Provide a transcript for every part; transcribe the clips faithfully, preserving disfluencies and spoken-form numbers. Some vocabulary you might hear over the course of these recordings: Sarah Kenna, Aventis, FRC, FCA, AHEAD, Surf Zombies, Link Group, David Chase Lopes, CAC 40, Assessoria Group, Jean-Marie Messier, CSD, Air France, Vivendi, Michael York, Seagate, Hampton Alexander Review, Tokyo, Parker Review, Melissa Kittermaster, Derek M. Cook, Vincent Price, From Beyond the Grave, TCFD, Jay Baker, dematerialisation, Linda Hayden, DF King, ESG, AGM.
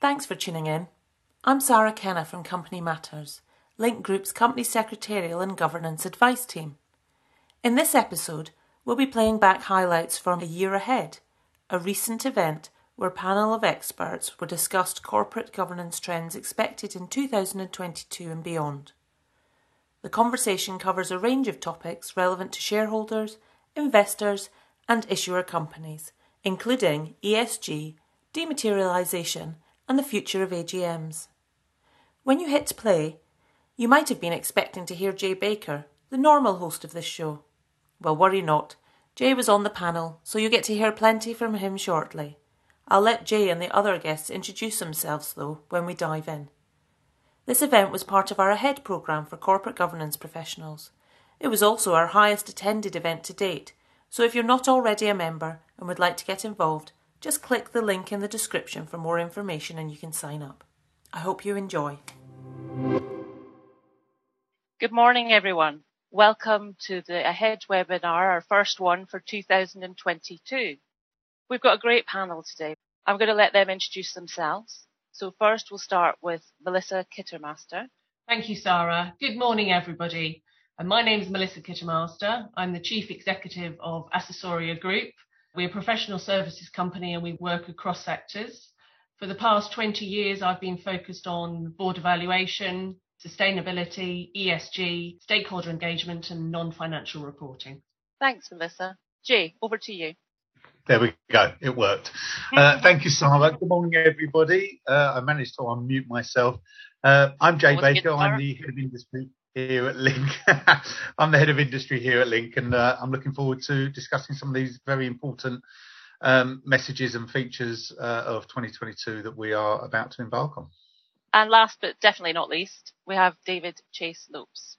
Thanks for tuning in. I'm Sarah Kenna from Company Matters, Link Group's Company Secretarial and Governance Advice Team. In this episode, we'll be playing back highlights from A Year Ahead, a recent event where a panel of experts were discussed corporate governance trends expected in two thousand twenty-two and beyond. The conversation covers a range of topics relevant to shareholders, investors and issuer companies, including E S G, dematerialisation and the future of A G Ms. When you hit play, you might have been expecting to hear Jay Baker, the normal host of this show. Well, worry not, Jay was on the panel, so you get to hear plenty from him shortly. I'll let Jay and the other guests introduce themselves, though, when we dive in. This event was part of our AHEAD programme for corporate governance professionals. It was also our highest attended event to date, so if you're not already a member and would like to get involved, just click the link in the description for more information and you can sign up. I hope you enjoy. Good morning, everyone. Welcome to the AHEAD webinar, our first one for two thousand twenty-two. We've got a great panel today. I'm going to let them introduce themselves. So first we'll start with Melissa Kittermaster. Thank you, Sarah. Good morning, everybody. And my name is Melissa Kittermaster. I'm the Chief Executive of Assessoria Group. We're a professional services company and we work across sectors. For the past twenty years, I've been focused on board evaluation, sustainability, E S G, stakeholder engagement and non-financial reporting. Thanks, Melissa. Jay, over to you. There we go. It worked. Uh, thank you, Sarah. Good morning, everybody. Uh, I managed to unmute myself. Uh, I'm Jay Baker. I'm the head of industry here at Link. I'm the head of industry here at Link, and uh, I'm looking forward to discussing some of these very important um, messages and features uh, of twenty twenty-two that we are about to embark on. And last but definitely not least, we have David Chase Lopes.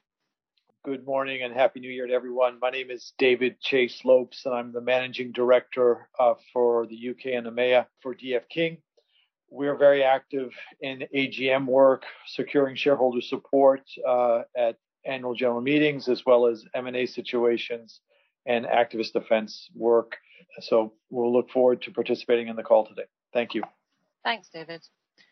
Good morning and Happy New Year to everyone. My name is David Chase Lopes and I'm the Managing Director uh, for the U K and EMEA for D F King. We're very active in A G M work, securing shareholder support uh, at annual general meetings, as well as M and A situations and activist defense work. So we'll look forward to participating in the call today. Thank you. Thanks, David.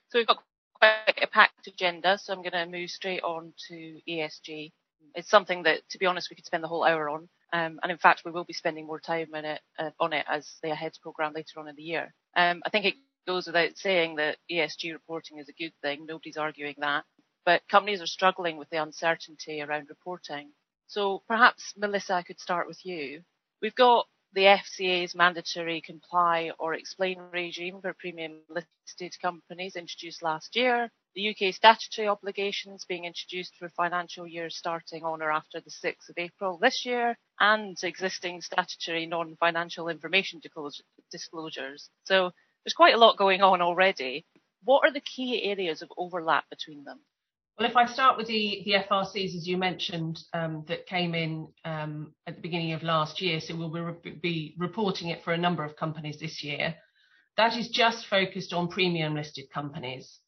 So we've got quite a packed agenda, so I'm going to move straight on to E S G. It's something that, to be honest, we could spend the whole hour on. Um, and in fact, we will be spending more time in it, uh, on it as the AHEAD programme later on in the year. Um, I think it goes without saying that E S G reporting is a good thing. Nobody's arguing that. But companies are struggling with the uncertainty around reporting. So perhaps, Melissa, I could start with you. We've got the F C A's mandatory comply or explain regime for premium listed companies introduced last year. The U K statutory obligations being introduced for financial years starting on or after the sixth of April this year, and existing statutory non-financial information disclosures. So there's quite a lot going on already. What are the key areas of overlap between them? Well, if I start with the, the F R Cs, as you mentioned, um, that came in um, at the beginning of last year, so we'll be, re- be reporting it for a number of companies this year. That is just focused on premium listed companies.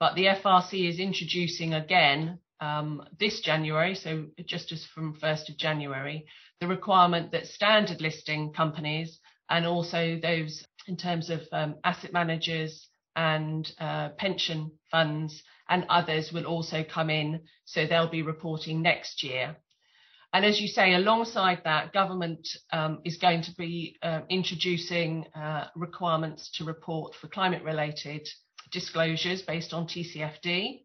But the F R C is introducing again um, this January, so just as from first of January, the requirement that standard listing companies and also those in terms of um, asset managers and uh, pension funds and others will also come in. So they'll be reporting next year. And as you say, alongside that, government um, is going to be uh, introducing uh, requirements to report for climate-related disclosures based on T C F D,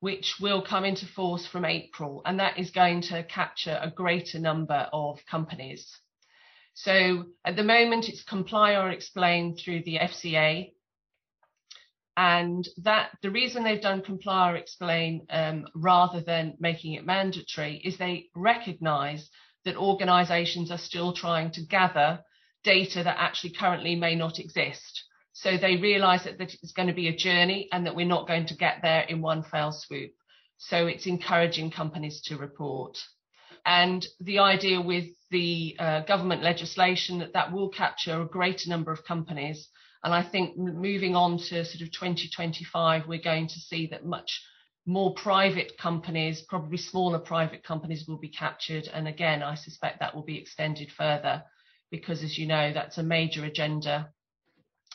which will come into force from April, and that is going to capture a greater number of companies. So at the moment it's comply or explain through the F C A, and that the reason they've done comply or explain um, rather than making it mandatory is they recognise that organisations are still trying to gather data that actually currently may not exist. So they realise that it's going to be a journey and that we're not going to get there in one fell swoop. So it's encouraging companies to report. And the idea with the uh, government legislation that that will capture a greater number of companies. And I think moving on to sort of twenty twenty-five, we're going to see that much more private companies, probably smaller private companies, will be captured. And again, I suspect that will be extended further because, as you know, that's a major agenda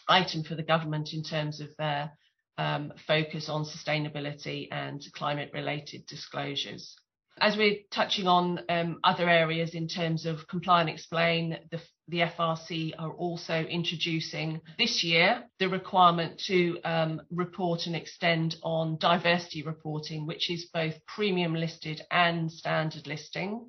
item for the government in terms of their um, focus on sustainability and climate-related disclosures. As we're touching on um, other areas in terms of comply and explain, the, the F R C are also introducing this year the requirement to um, report and extend on diversity reporting, which is both premium listed and standard listing.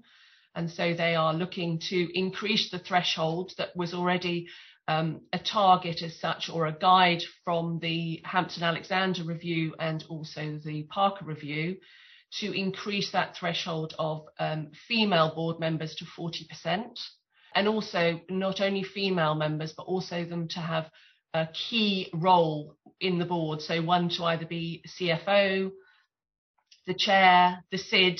And so they are looking to increase the threshold that was already um, a target as such, or a guide from the Hampton Alexander Review and also the Parker Review, to increase that threshold of um, female board members to forty percent, and also not only female members, but also them to have a key role in the board. So one to either be C F O, the chair, the S I D,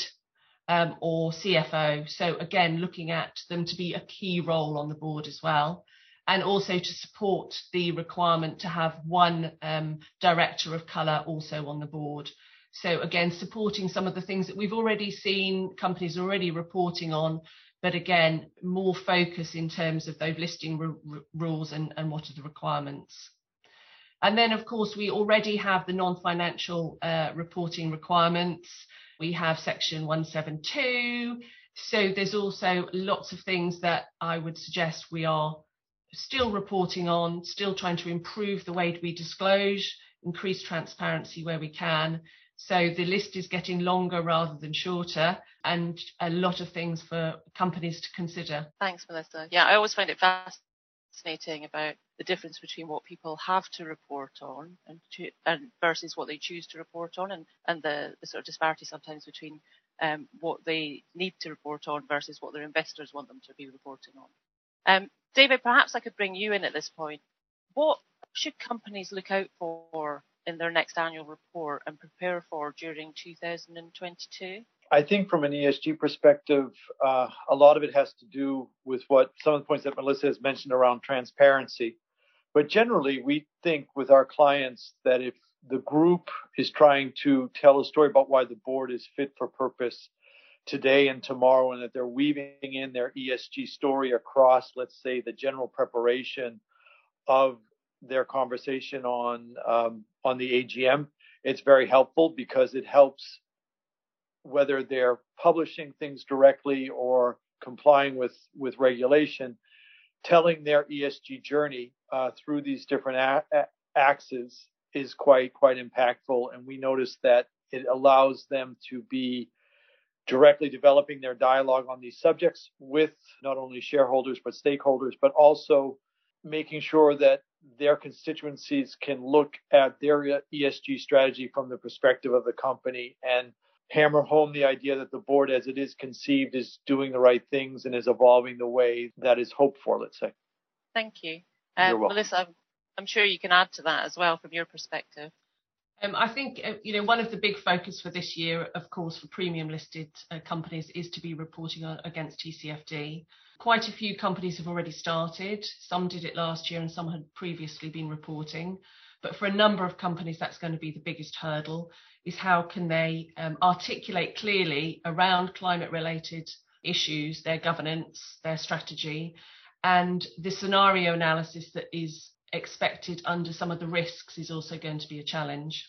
um, or C F O. So again, looking at them to be a key role on the board as well. And also to support the requirement to have one um, director of colour also on the board. So again, supporting some of the things that we've already seen companies already reporting on, but again, more focus in terms of those listing rules and, and what are the requirements. And then, of course, we already have the non-financial uh, reporting requirements. We have section one seven two. So there's also lots of things that I would suggest we are still reporting on, still trying to improve the way we disclose, increase transparency where we can. So the list is getting longer rather than shorter, and a lot of things for companies to consider. Thanks, Melissa. Yeah, I always find it fascinating about the difference between what people have to report on and, to, and versus what they choose to report on, and, and the, the sort of disparity sometimes between um, what they need to report on versus what their investors want them to be reporting on. Um, David, perhaps I could bring you in at this point. What should companies look out for in their next annual report and prepare for during two thousand twenty-two? I think from an E S G perspective, uh, a lot of it has to do with what some of the points that Melissa has mentioned around transparency. But generally, we think with our clients that if the group is trying to tell a story about why the board is fit for purpose today and tomorrow, and that they're weaving in their E S G story across, let's say, the general preparation of their conversation on um, on the A G M, it's very helpful because it helps whether they're publishing things directly or complying with, with regulation, telling their E S G journey uh, through these different axes is quite, quite impactful. And we notice that it allows them to be directly developing their dialogue on these subjects with not only shareholders, but stakeholders, but also making sure that their constituencies can look at their E S G strategy from the perspective of the company and hammer home the idea that the board, as it is conceived, is doing the right things and is evolving the way that is hoped for, let's say. Thank you. Um, Melissa, I'm sure you can add to that as well from your perspective. Um, I think, uh, you know, one of the big focus for this year, of course, for premium listed uh, companies is to be reporting on, against T C F D. Quite a few companies have already started. Some did it last year and some had previously been reporting. But for a number of companies, that's going to be the biggest hurdle, is how can they um, articulate clearly around climate related issues, their governance, their strategy, and the scenario analysis that is expected under some of the risks is also going to be a challenge.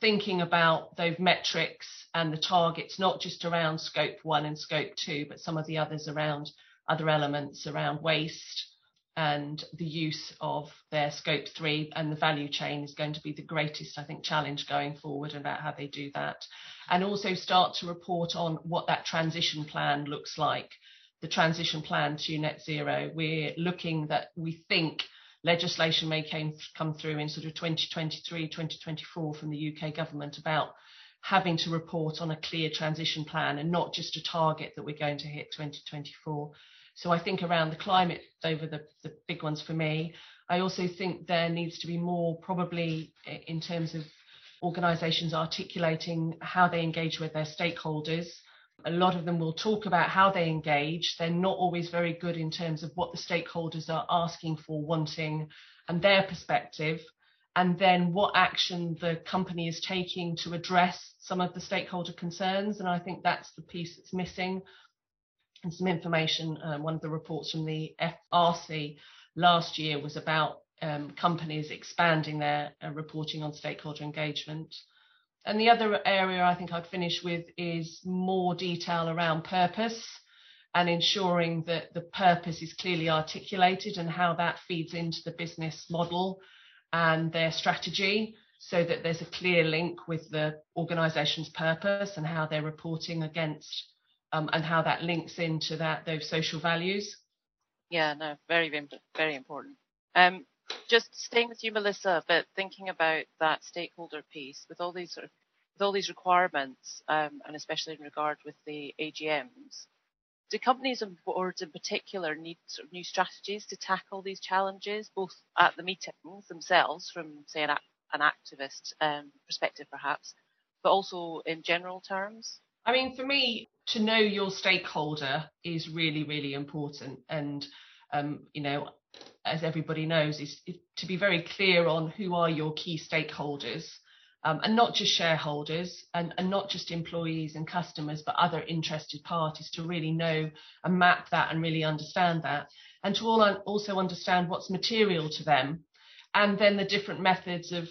Thinking about those metrics and the targets, not just around scope one and scope two, but some of the others around other elements around waste and the use of their scope three and the value chain is going to be the greatest, I think, challenge going forward about how they do that. And also start to report on what that transition plan looks like, the transition plan to net zero. We're looking that we think legislation may came, come through in sort of twenty twenty-three, twenty twenty-four from the U K government about having to report on a clear transition plan and not just a target that we're going to hit twenty twenty-four. So I think around the climate, those are the, the big ones for me. I also think there needs to be more probably in terms of organisations articulating how they engage with their stakeholders. A lot of them will talk about how they engage. They're not always very good in terms of what the stakeholders are asking for, wanting, and their perspective, and then what action the company is taking to address some of the stakeholder concerns. And I think that's the piece that's missing. And some information, um, one of the reports from the F R C last year was about um, companies expanding their uh, reporting on stakeholder engagement. And the other area I think I'd finish with is more detail around purpose and ensuring that the purpose is clearly articulated and how that feeds into the business model and their strategy, so that there's a clear link with the organisation's purpose and how they're reporting against um, and how that links into that those social values. Yeah, no, very, very important. Um, just staying with you, Melissa, but thinking about that stakeholder piece with all these sort of, with all these requirements, um, and especially in regard with the A G Ms, do companies and boards in particular need sort of new strategies to tackle these challenges, both at the meetings themselves from, say, an, an activist um, perspective perhaps, but also in general terms? I mean, for me, to know your stakeholder is really, really important. And, um, you know, as everybody knows, is to be very clear on who are your key stakeholders, um, and not just shareholders and, and not just employees and customers, but other interested parties, to really know and map that and really understand that, and to all also understand what's material to them, and then the different methods of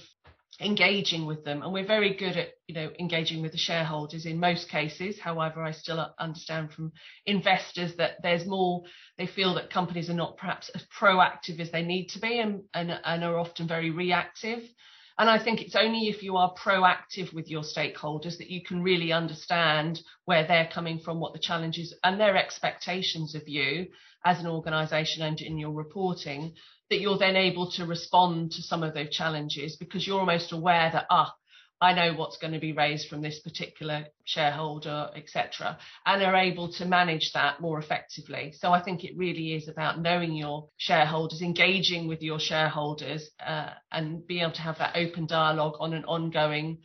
engaging with them. And we're very good at, you know, engaging with the shareholders in most cases. However, I still understand from investors that there's more, they feel that companies are not perhaps as proactive as they need to be, and, and, and are often very reactive. And I think it's only if you are proactive with your stakeholders that you can really understand where they're coming from, what the challenges and their expectations of you as an organisation and in your reporting, that you're then able to respond to some of those challenges, because you're almost aware that, ah, I know what's going to be raised from this particular shareholder, et cetera, and are able to manage that more effectively. So I think it really is about knowing your shareholders, engaging with your shareholders, uh, and being able to have that open dialogue on an ongoing,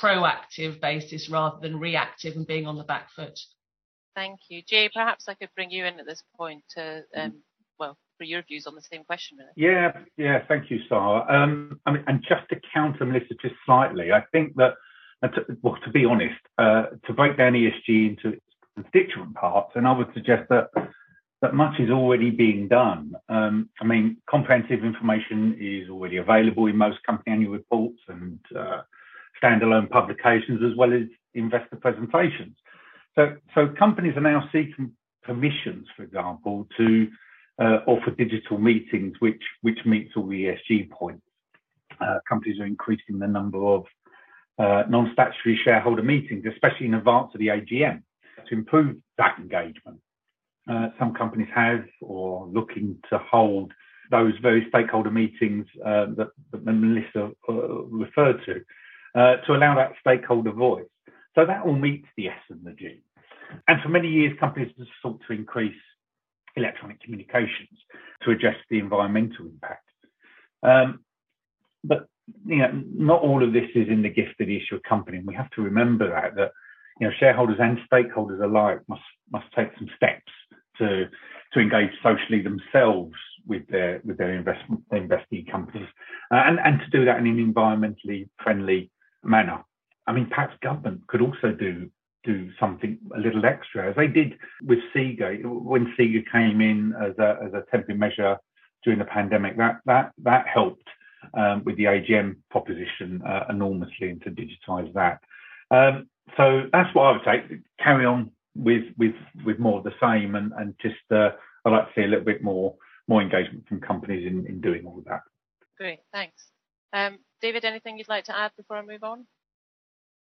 proactive basis rather than reactive and being on the back foot. Thank you. Jay, perhaps I could bring you in at this point to, um, well, for your views on the same question, really. Yeah, yeah, thank you, Sarah. Um, I mean, and just to counter Melissa just slightly, I think that, to, well, to be honest, uh, to break down E S G into its constituent parts, and I would suggest that that much is already being done. Um, I mean, comprehensive information is already available in most company annual reports and uh, standalone publications, as well as investor presentations. So, so companies are now seeking permissions, for example, to Uh, or for digital meetings, which which meets all the E S G points. Uh, companies are increasing the number of uh, non-statutory shareholder meetings, especially in advance of the A G M, to improve that engagement. Uh, some companies have or are looking to hold those very stakeholder meetings uh, that, that Melissa uh, referred to, uh, to allow that stakeholder voice. So that all meets the S and the G. And for many years, companies have sought to increase electronic communications to address the environmental impact. Um, but, you know, not all of this is in the gift of the issue of company. And we have to remember that, that, you know, shareholders and stakeholders alike must must take some steps to to engage socially themselves with their with their investment, their investee companies, uh, and, and to do that in an environmentally friendly manner. I mean, perhaps government could also do do something a little extra, as they did with Seagate. When Seagate came in as a, as a temporary measure during the pandemic, that that that helped um, with the A G M proposition uh, enormously, and to digitise that. Um, so that's what I would say. Carry on with with with more of the same, and and just uh, I'd like to see a little bit more more engagement from companies in in doing all of that. Great, thanks, um, David. Anything you'd like to add before I move on?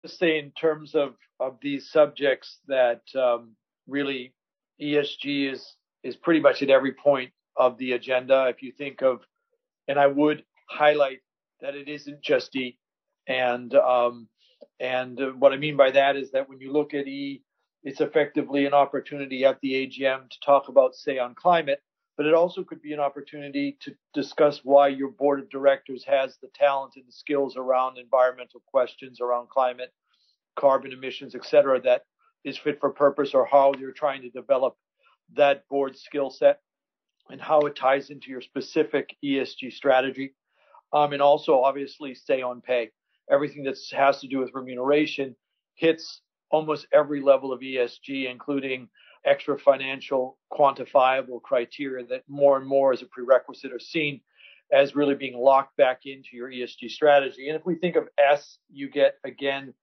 Say in terms of of these subjects that um, really E S G is is pretty much at every point of the agenda. If you think of, and I would highlight that it isn't just E, and um, and what I mean by that is that when you look at E, it's effectively an opportunity at the A G M to talk about, say, on climate, but it also could be an opportunity to discuss why your board of directors has the talent and the skills around environmental questions, around climate, carbon emissions, et cetera, that is fit for purpose, or how you're trying to develop that board skill set and how it ties into your specific E S G strategy. Um, and also, obviously, stay on pay. Everything that has to do with remuneration hits almost every level of E S G, including extra financial quantifiable criteria that more and more as a prerequisite are seen as really being locked back into your E S G strategy. And if we think of S, you get, again,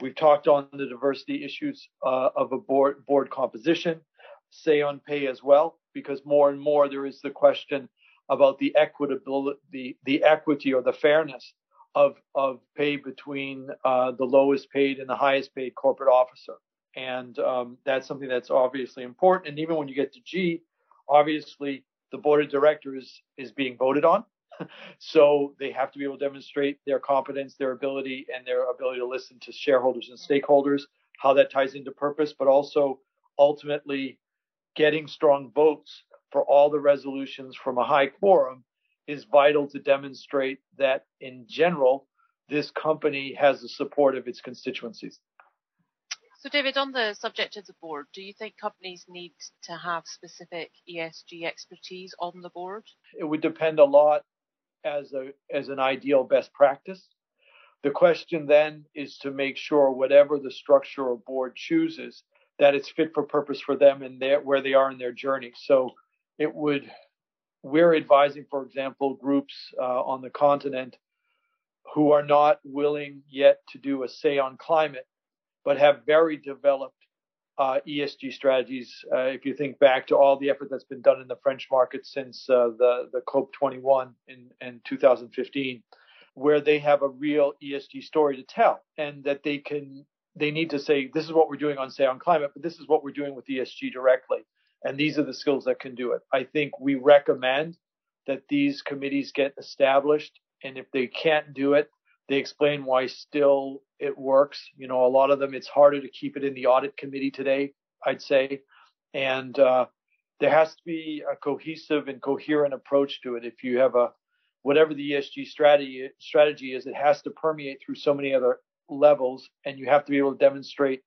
we've talked on the diversity issues uh, of a board, board composition, say on pay as well, because more and more there is the question about the equitability, the, the equity or the fairness of, of pay between uh, the lowest paid and the highest paid corporate officer. And um, that's something that's obviously important. And even when you get to G, obviously the board of directors is being voted on. So they have to be able to demonstrate their competence, their ability, and their ability to listen to shareholders and stakeholders, how that ties into purpose, but also ultimately getting strong votes for all the resolutions from a high quorum is vital to demonstrate that, in general, this company has the support of its constituencies. So, David, on the subject of the board, do you think companies need to have specific E S G expertise on the board? It would depend a lot as a as an ideal best practice. The question then is to make sure whatever the structure or board chooses, that it's fit for purpose for them and their, where they are in their journey. So it would, we're advising, for example, groups uh, on the continent who are not willing yet to do a say on climate, but have very developed uh, E S G strategies. Uh, if you think back to all the effort that's been done in the French market since uh, the, the COP twenty-one in, in two thousand fifteen, where they have a real E S G story to tell, and that they can, they need to say, this is what we're doing on say on climate, but this is what we're doing with E S G directly. And these are the skills that can do it. I think we recommend that these committees get established. And if they can't do it, they explain why still it works. You know, a lot of them, it's harder to keep it in the audit committee today, I'd say. And uh, there has to be a cohesive and coherent approach to it. If you have a, whatever the E S G strategy, strategy is, it has to permeate through so many other levels. And you have to be able to demonstrate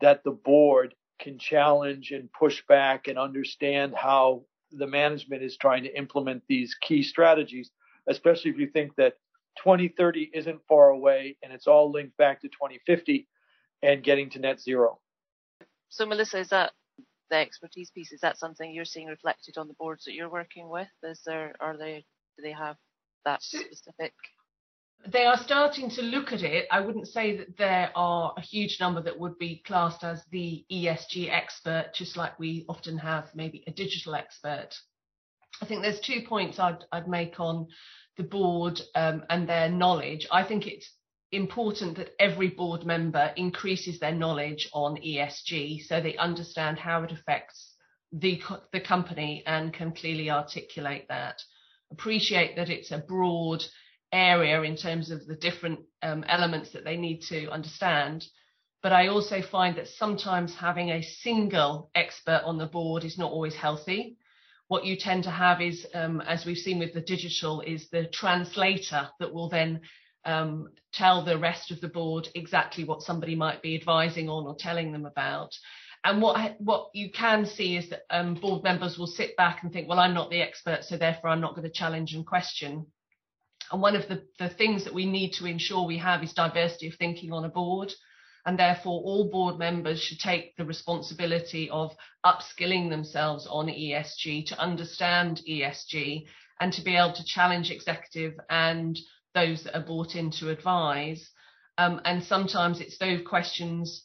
that the board can challenge and push back and understand how the management is trying to implement these key strategies, especially if you think that twenty thirty isn't far away and it's all linked back to twenty fifty and getting to net zero. So, Melissa, is that the expertise piece? Is that something you're seeing reflected on the boards that you're working with? Is there, are they, do they have that specific? They are starting to look at it. I wouldn't say that there are a huge number that would be classed as the E S G expert, just like we often have maybe a digital expert. I think there's two points I'd, I'd make on the board um, and their knowledge. I think it's important that every board member increases their knowledge on E S G so they understand how it affects the, the company and can clearly articulate that. Appreciate that it's a broad area in terms of the different um, elements that they need to understand. But I also find that sometimes having a single expert on the board is not always healthy. What you tend to have is, um, as we've seen with the digital, is the translator that will then um, tell the rest of the board exactly what somebody might be advising on or telling them about. And what, what you can see is that um, board members will sit back and think, well, I'm not the expert, so therefore I'm not going to challenge and question. And one of the, the things that we need to ensure we have is diversity of thinking on a board. And therefore, all board members should take the responsibility of upskilling themselves on E S G to understand E S G and to be able to challenge executive and those that are brought in to advise. Um, and sometimes it's those questions,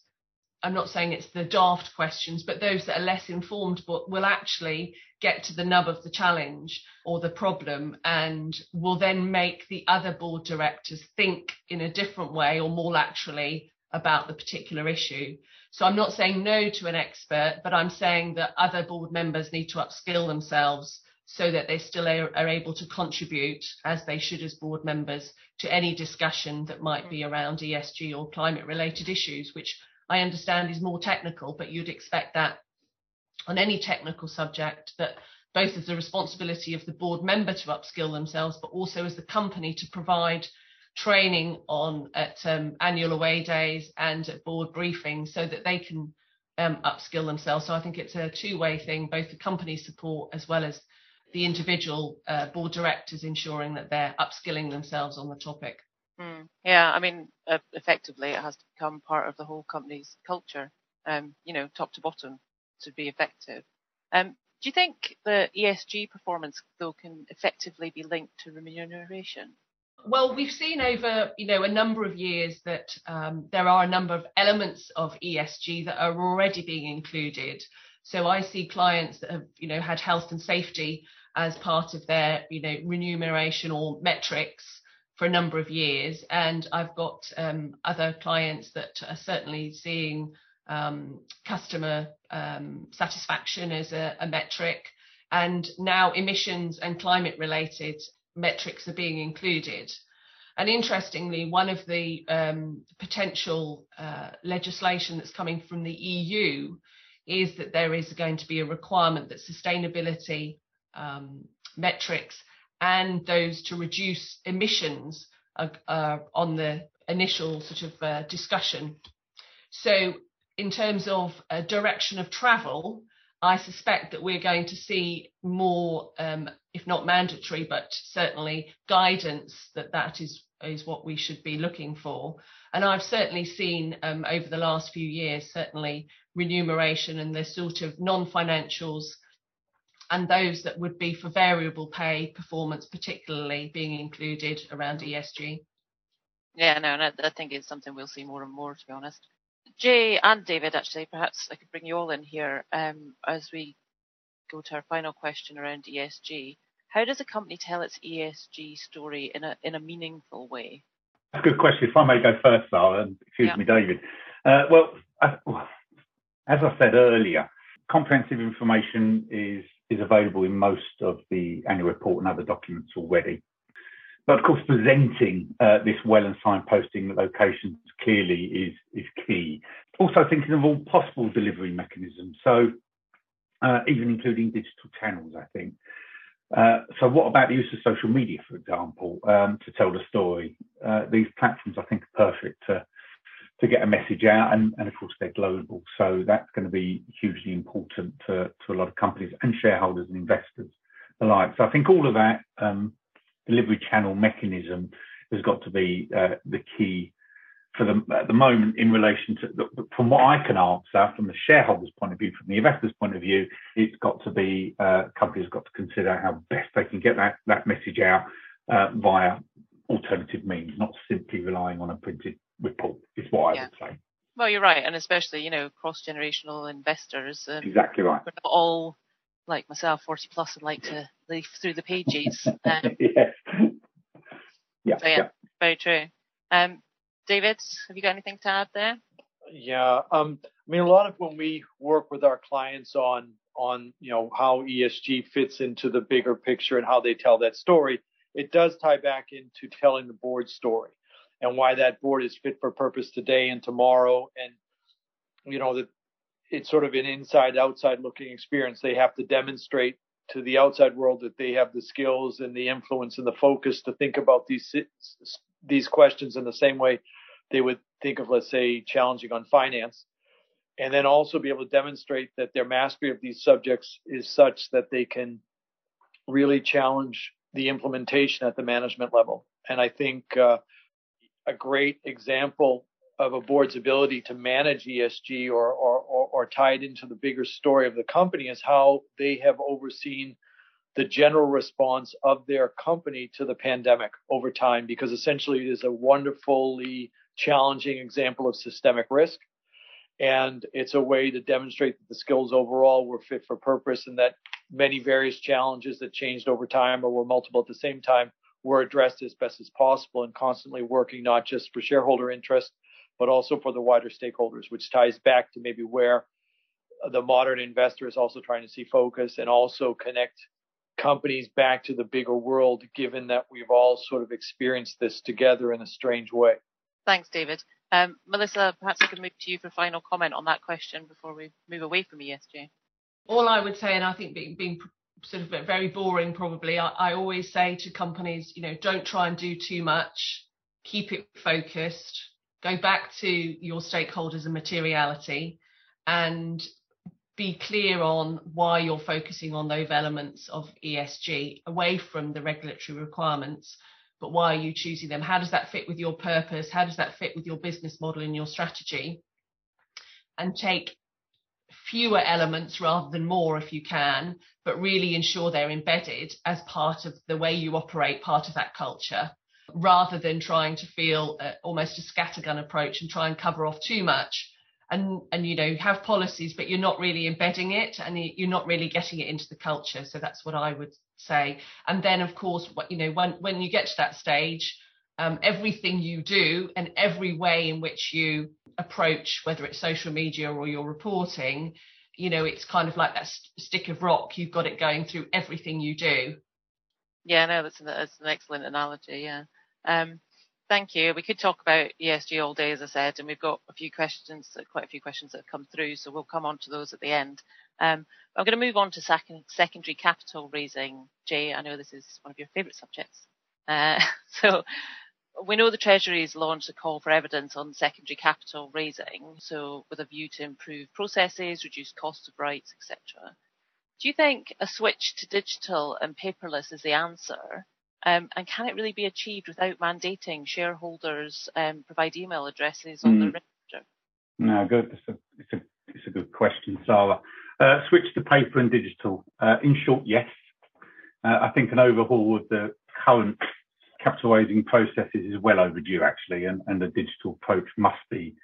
I'm not saying it's the daft questions, but those that are less informed but will actually get to the nub of the challenge or the problem and will then make the other board directors think in a different way or more laterally about the particular issue. So I'm not saying no to an expert, but I'm saying that other board members need to upskill themselves so that they still are, are able to contribute, as they should as board members, to any discussion that might be around E S G or climate-related issues, which I understand is more technical, but you'd expect that on any technical subject, that both as the responsibility of the board member to upskill themselves, but also as the company to provide training on at um, annual away days and at board briefings so that they can um, upskill themselves. So I think it's a two-way thing, both the company support as well as the individual uh, board directors ensuring that they're upskilling themselves on the topic. Mm, yeah, I mean, uh, effectively, it has to become part of the whole company's culture, um, you know, top to bottom, to be effective. Um, Do you think the E S G performance, though, can effectively be linked to remuneration? Well, we've seen over, you know, a number of years that um, there are a number of elements of E S G that are already being included. So I see clients that have, you know, had health and safety as part of their, you know, remuneration or metrics for a number of years. And I've got um, other clients that are certainly seeing um, customer um, satisfaction as a, a metric. And now emissions and climate related metrics are being included. And interestingly, one of the um, potential uh, legislation that's coming from the E U is that there is going to be a requirement that sustainability um, metrics and those to reduce emissions are, are on the initial sort of uh, discussion. So in terms of uh, direction of travel, I suspect that we're going to see more, um, if not mandatory, but certainly guidance that that is, is what we should be looking for. And I've certainly seen um, over the last few years, certainly remuneration and the sort of non-financials and those that would be for variable pay performance, particularly being included around E S G. Yeah, no, and I, I think it's something we'll see more and more, to be honest. Jay and David, actually, perhaps I could bring you all in here um, as we go to our final question around E S G. How does a company tell its E S G story in a in a meaningful way? That's a good question. If I may go first, Sarah, and excuse yeah. me, David. Uh, well, I, as I said earlier, comprehensive information is is available in most of the annual report and other documents already. But of course, presenting uh, this well and signposting locations clearly is, is key. Also thinking of all possible delivery mechanisms, so uh, even including digital channels, I think. Uh, so what about the use of social media, for example, um, to tell the story? Uh, these platforms, I think, are perfect to, to get a message out, and, and of course they're global. So that's going to be hugely important to, to a lot of companies and shareholders and investors alike. So I think all of that, um, delivery channel mechanism has got to be uh, the key for them at the moment in relation to, the, from what I can answer, from the shareholders' point of view, from the investors' point of view, it's got to be, uh, companies have got to consider how best they can get that, that message out uh, via alternative means, not simply relying on a printed report, is what yeah. I would say. Well, you're right, and especially, you know, cross-generational investors. Um, exactly right. We're not all, like myself, forty plus, and like to leaf through the pages. Um, yes. Yeah, so yeah, yeah, very true. Um, David, have you got anything to add there? Yeah, um, I mean, a lot of when we work with our clients on, on you know, how E S G fits into the bigger picture and how they tell that story, it does tie back into telling the board's story and why that board is fit for purpose today and tomorrow. And, you know, that it's sort of an inside outside looking experience. They have to demonstrate to the outside world that they have the skills and the influence and the focus to think about these these questions in the same way they would think of, let's say, challenging on finance, and then also be able to demonstrate that their mastery of these subjects is such that they can really challenge the implementation at the management level. And I think uh, a great example of a board's ability to manage E S G or, or or tied into the bigger story of the company is how they have overseen the general response of their company to the pandemic over time, because essentially it is a wonderfully challenging example of systemic risk. And it's a way to demonstrate that the skills overall were fit for purpose and that many various challenges that changed over time or were multiple at the same time were addressed as best as possible, and constantly working not just for shareholder interest, but also for the wider stakeholders, which ties back to maybe where the modern investor is also trying to see focus and also connect companies back to the bigger world, given that we've all sort of experienced this together in a strange way. Thanks, David. Um, Melissa, perhaps I can move to you for a final comment on that question before we move away from E S G. All I would say, and I think being, being sort of very boring probably, I, I always say to companies, you know, don't try and do too much, keep it focused. Go back to your stakeholders and materiality and be clear on why you're focusing on those elements of E S G away from the regulatory requirements, but why are you choosing them? How does that fit with your purpose? How does that fit with your business model and your strategy? And take fewer elements rather than more if you can, but really ensure they're embedded as part of the way you operate, part of that culture, rather than trying to feel uh, almost a scattergun approach and try and cover off too much. And, and, you know, you have policies, but you're not really embedding it and you're not really getting it into the culture. So that's what I would say. And then, of course, what, you know, when, when you get to that stage, um, everything you do and every way in which you approach, whether it's social media or your reporting, you know, it's kind of like that st- stick of rock. You've got it going through everything you do. Yeah, no, that's an, that's an excellent analogy. Yeah. Um, Thank you. We could talk about E S G all day, as I said, and we've got a few questions, quite a few questions that have come through, so we'll come on to those at the end. Um, I'm going to move on to sec secondary capital raising. Jay, I know this is one of your favourite subjects. Uh, so we know the Treasury's launched a call for evidence on secondary capital raising, so with a view to improve processes, reduce costs of rights, et cetera. Do you think a switch to digital and paperless is the answer? Um, and can it really be achieved without mandating shareholders um, provide email addresses on mm. the register? No, good. It's a, it's a, it's a good question, Sarah. Uh, switch to paper and digital. Uh, in short, yes. Uh, I think an overhaul of the current capital raising processes is well overdue, actually, and, and the digital approach must be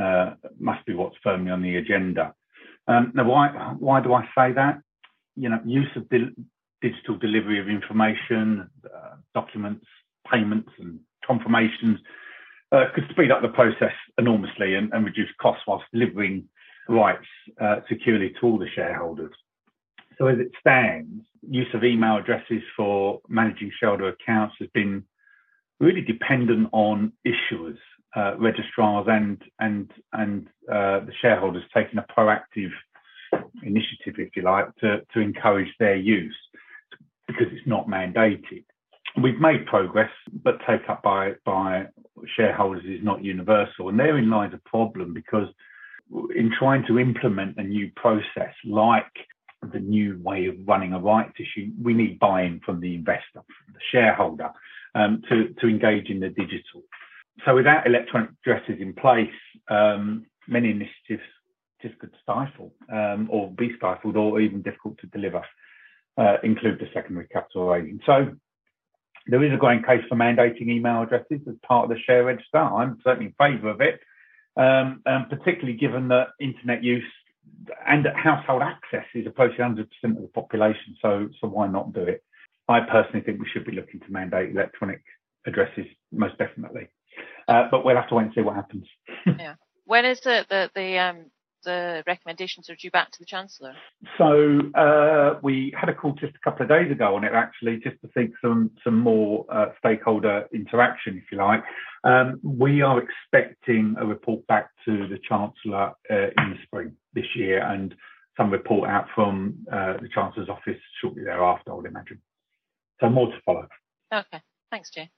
uh, must be what's firmly on the agenda. Um, now, why why do I say that? You know, use of digital delivery of information, uh, documents, payments and confirmations uh, could speed up the process enormously and, and reduce costs whilst delivering rights uh, securely to all the shareholders. So as it stands, use of email addresses for managing shareholder accounts has been really dependent on issuers, uh, registrars and, and, and uh, the shareholders taking a proactive initiative, if you like, to, to encourage their use, because it's not mandated. We've made progress, but take up by, by shareholders is not universal. And therein lies a problem, because in trying to implement a new process like the new way of running a rights issue, we need buy-in from the investor, from the shareholder, um, to, to engage in the digital. So without electronic addresses in place, um, many initiatives just could stifle um, or be stifled or even difficult to deliver. Uh, include the secondary capital raising. So there is a growing case for mandating email addresses as part of the share register. I'm certainly in favour of it, um, and particularly given that internet use and household access is approaching one hundred percent of the population, so, so why not do it? I personally think we should be looking to mandate electronic addresses, most definitely. Uh, but we'll have to wait and see what happens. Yeah. When is the, the, the um the recommendations are due back to the Chancellor? So uh, we had a call just a couple of days ago on it, actually, just to think some, some more uh, stakeholder interaction, if you like. Um, we are expecting a report back to the Chancellor uh, in the spring this year, and some report out from uh, the Chancellor's office shortly thereafter, I would imagine. So more to follow. Okay, thanks, Jay.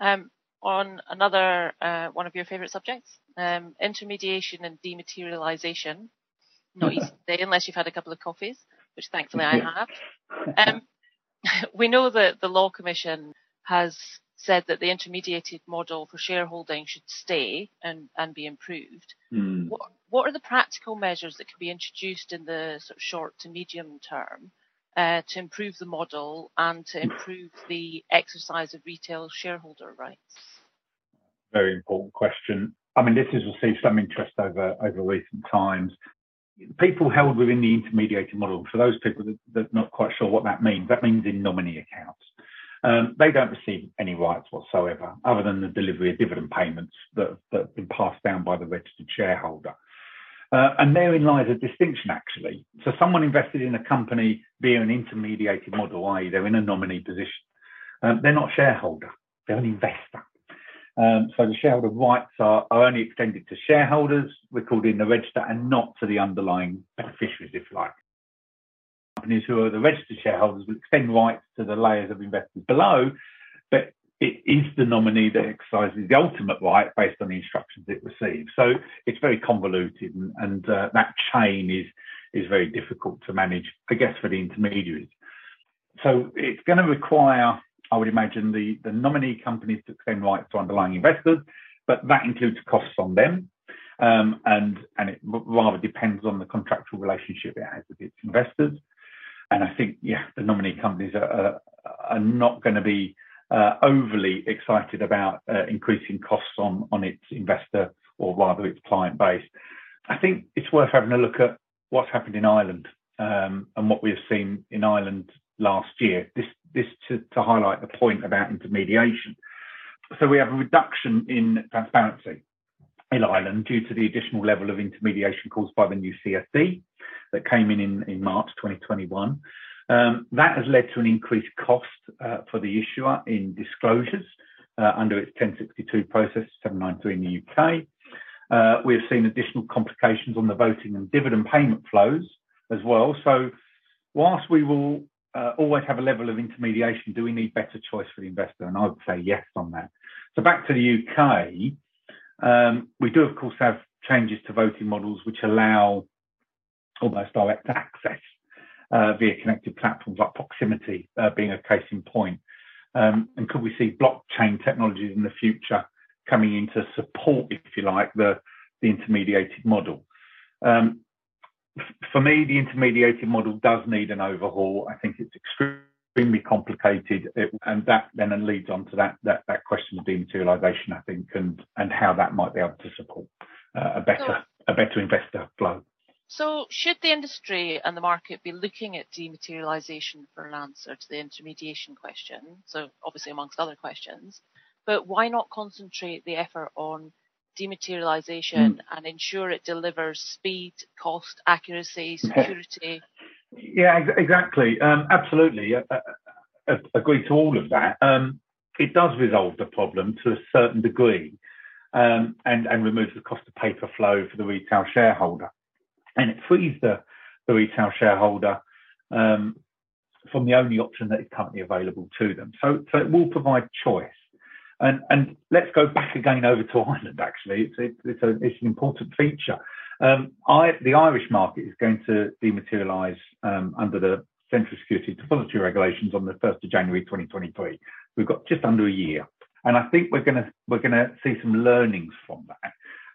Um, on another uh, one of your favourite subjects, um, intermediation and dematerialisation. Not easy today, unless you've had a couple of coffees, which thankfully I have. Um, we know that the Law Commission has said that the intermediated model for shareholding should stay and, and be improved. Mm. What, what are the practical measures that can be introduced in the sort of short to medium term uh, to improve the model and to improve the exercise of retail shareholder rights? Very important question. I mean, this has received some interest over, over recent times. People held within the intermediated model, for those people that, that are not quite sure what that means, that means in nominee accounts. Um, they don't receive any rights whatsoever, other than the delivery of dividend payments that, that have been passed down by the registered shareholder. Uh, and therein lies a distinction, actually. So someone invested in a company via an intermediated model, that is they're in a nominee position. Um, they're not shareholder, they're an investor. Um, so the shareholder rights are, are only extended to shareholders recorded in the register and not to the underlying beneficiaries, if you like. Companies who are the registered shareholders will extend rights to the layers of investors below, but it is the nominee that exercises the ultimate right based on the instructions it receives. So it's very convoluted, and, and uh, that chain is, is very difficult to manage, I guess, for the intermediaries. So it's going to require, I would imagine, the, the nominee companies to extend rights to underlying investors, but that includes costs on them. um, and and it rather depends on the contractual relationship it has with its investors. And I think, yeah, the nominee companies are, are, are not going to be uh, overly excited about uh, increasing costs on, on its investor, or rather its client base. I think it's worth having a look at what's happened in Ireland um, and what we have seen in Ireland last year. This this to, to highlight the point about intermediation. So we have a reduction in transparency in Ireland due to the additional level of intermediation caused by the new C S D that came in in, in March twenty twenty-one. Um, that has led to an increased cost uh, for the issuer in disclosures uh, under its ten sixty-two process, seven ninety-three in the U K. Uh, we have seen additional complications on the voting and dividend payment flows as well. So whilst we will uh, always have a level of intermediation, do we need better choice for the investor? And I would say yes on that. So back to the U K, um, we do, of course, have changes to voting models which allow almost direct access uh, via connected platforms like Proximity uh, being a case in point. Um, and could we see blockchain technologies in the future coming in to support, if you like, the, the intermediated model? Um, for me, the intermediated model does need an overhaul. I think it's extremely complicated, it, and that then leads on to that, that, that question of dematerialisation, I think, and, and how that might be able to support uh, a better a better investor flow. So should the industry and the market be looking at dematerialisation for an answer to the intermediation question? So obviously amongst other questions, but why not concentrate the effort on dematerialisation mm. and ensure it delivers speed, cost, accuracy, security? Yeah, ex exactly. Um, absolutely. I, I, I agree to all of that. Um, it does resolve the problem to a certain degree um, and, and removes the cost of paper flow for the retail shareholder. And it frees the, the retail shareholder um, from the only option that is currently available to them. So, so it will provide choice. And, and let's go back again over to Ireland, actually. It's, it, it's, a, it's an important feature. Um, I, the Irish market is going to dematerialise um, under the Central Securities Depository Regulations on the first of January twenty twenty-three. We've got just under a year. And I think we're going to we're going to see some learnings from that.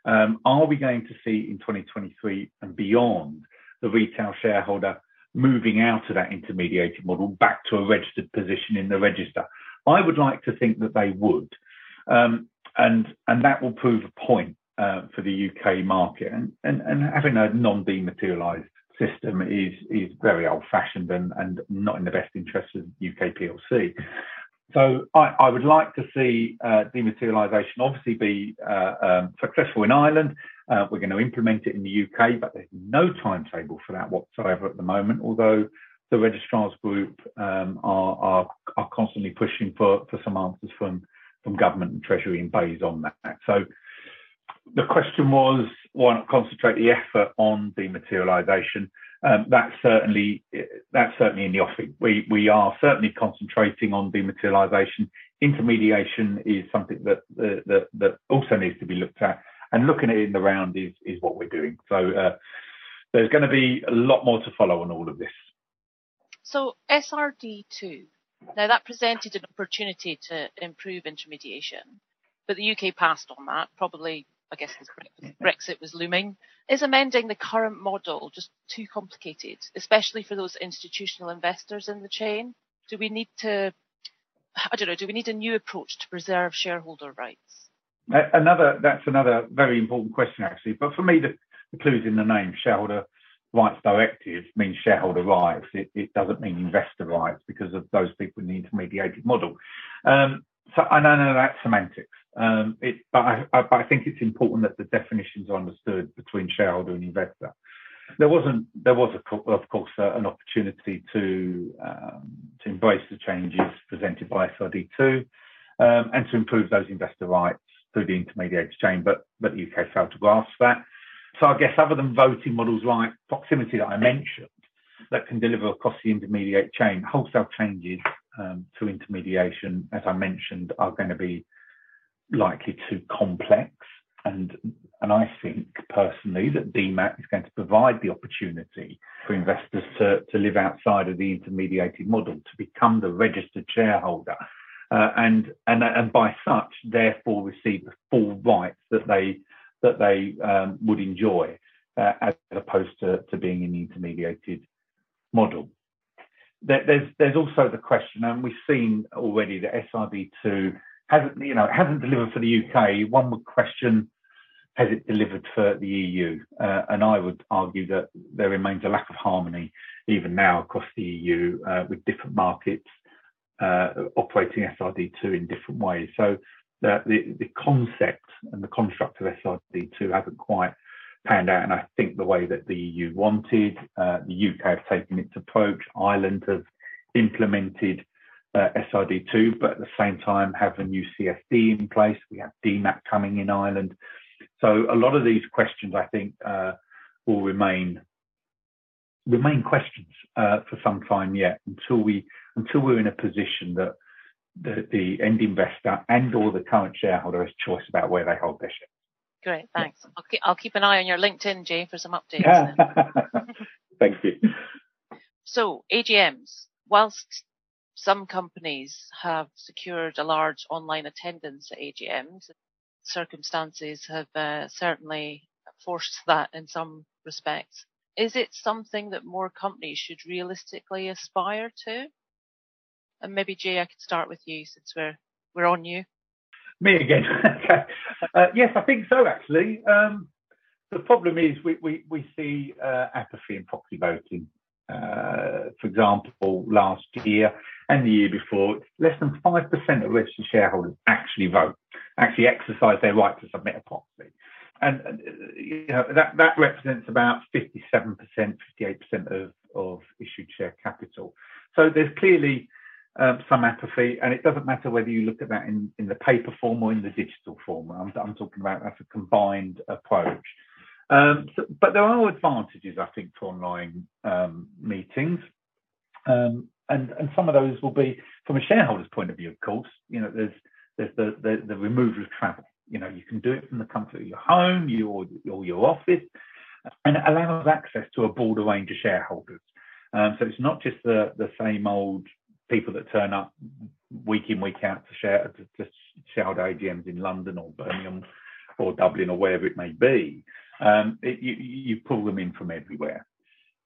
Um, are we going to see in twenty twenty-three and beyond the retail shareholder moving out of that intermediated model back to a registered position in the register? I would like to think that they would, um, and and that will prove a point uh, for the U K market. And and, and having a non-dematerialised system is is very old-fashioned and and not in the best interest of U K P L C. So I, I would like to see uh, dematerialisation obviously be uh, um, successful in Ireland. Uh, we're going to implement it in the U K, but there's no timetable for that whatsoever at the moment, although the registrars group um, are, are are constantly pushing for, for some answers from, from government and Treasury and Bayes on that. So the question was, why not concentrate the effort on dematerialisation? Um, that's certainly that's certainly in the offing. We we are certainly concentrating on dematerialisation. Intermediation is something that, uh, that that also needs to be looked at, and looking at it in the round is is what we're doing. So uh, there's going to be a lot more to follow on all of this. So S R D two, now that presented an opportunity to improve intermediation, but the U K passed on that, probably, I guess, because Brexit was looming. Is amending the current model just too complicated, especially for those institutional investors in the chain? Do we need to, I don't know, do we need a new approach to preserve shareholder rights? Another, that's another very important question, actually. But for me, the, the clue's in the name. Shareholder rights directive means shareholder rights. It, it doesn't mean investor rights because of those people in the intermediated model. Um, So I know, no, that's semantics, um, it, but, I, I, but I think it's important that the definitions are understood between shareholder and investor. There wasn't, there was a, of course uh, an opportunity to um, to embrace the changes presented by S R D two um, and to improve those investor rights through the intermediated chain, but but the U K failed to grasp that. So I guess other than voting models like Proximity that I mentioned, that can deliver across the intermediate chain, wholesale changes Um, to intermediation, as I mentioned, are going to be likely too complex, and and I think personally that D MAT is going to provide the opportunity for investors to to live outside of the intermediated model, to become the registered shareholder, uh, and and and by such therefore receive the full rights that they that they um, would enjoy, uh, as opposed to, to being in the intermediated model. There, there's, there's also the question, and we've seen already that S R D two hasn't, you know, it hasn't delivered for the U K. One would question, has it delivered for the E U? Uh, and I would argue that there remains a lack of harmony even now across the E U, uh, with different markets uh, operating S R D two in different ways. So the, the, the concept and the construct of S R D two hasn't quite panned out, and I think the way that the E U wanted. Uh, the U K have taken its approach. Ireland have implemented uh, S R D two, but at the same time have a new C S D in place. We have D MAC coming in Ireland. So a lot of these questions, I think, uh, will remain remain questions uh, for some time yet, until we until we're in a position that the, the end investor and or the current shareholder has choice about where they hold their shares. Great, thanks. I'll keep, I'll keep an eye on your LinkedIn, Jay, for some updates. Yeah. Thank you. So A G Ms, whilst some companies have secured a large online attendance at A G Ms, circumstances have uh, certainly forced that in some respects. Is it something that more companies should realistically aspire to? And maybe Jay, I could start with you since we're we're on you. Me again. Okay. Uh, yes, I think so. Actually, um, the problem is we we we see uh, apathy in proxy voting. Uh, for example, last year and the year before, less than five percent of registered shareholders actually vote, actually exercise their right to submit a proxy. And, and you know, that, that represents about fifty-seven percent, fifty-eight percent of, of issued share capital. So there's clearly um, some apathy, and it doesn't matter whether you look at that in, in the paper form or in the digital form. I'm, I'm talking about that's a combined approach. Um, so, but there are advantages, I think, to online um, meetings, um, and and some of those will be from a shareholder's point of view. Of course, you know, there's there's the the, the removal of travel. You know, you can do it from the comfort of your home, you or, or your office, and it allows access to a broader range of shareholders. Um, so it's not just the the same old people that turn up week in week out to share to, to shareholder A G Ms in London or Birmingham or Dublin or wherever it may be. Um, it, you, you pull them in from everywhere.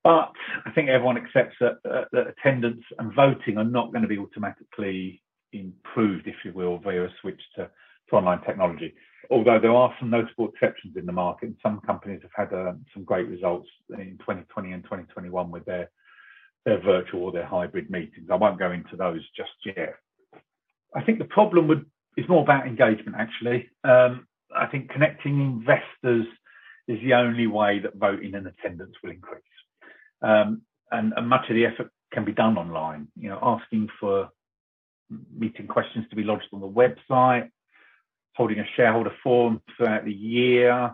But I think everyone accepts that, uh, that attendance and voting are not going to be automatically improved, if you will, via a switch to, to online technology. Although there are some notable exceptions in the market, and some companies have had uh, some great results in twenty twenty and twenty twenty-one with their, their virtual or their hybrid meetings. I won't go into those just yet. I think the problem would, is more about engagement, actually. Um, I think connecting investors is the only way that voting and attendance will increase. Um, and, and much of the effort can be done online, you know, asking for meeting questions to be lodged on the website, holding a shareholder forum throughout the year,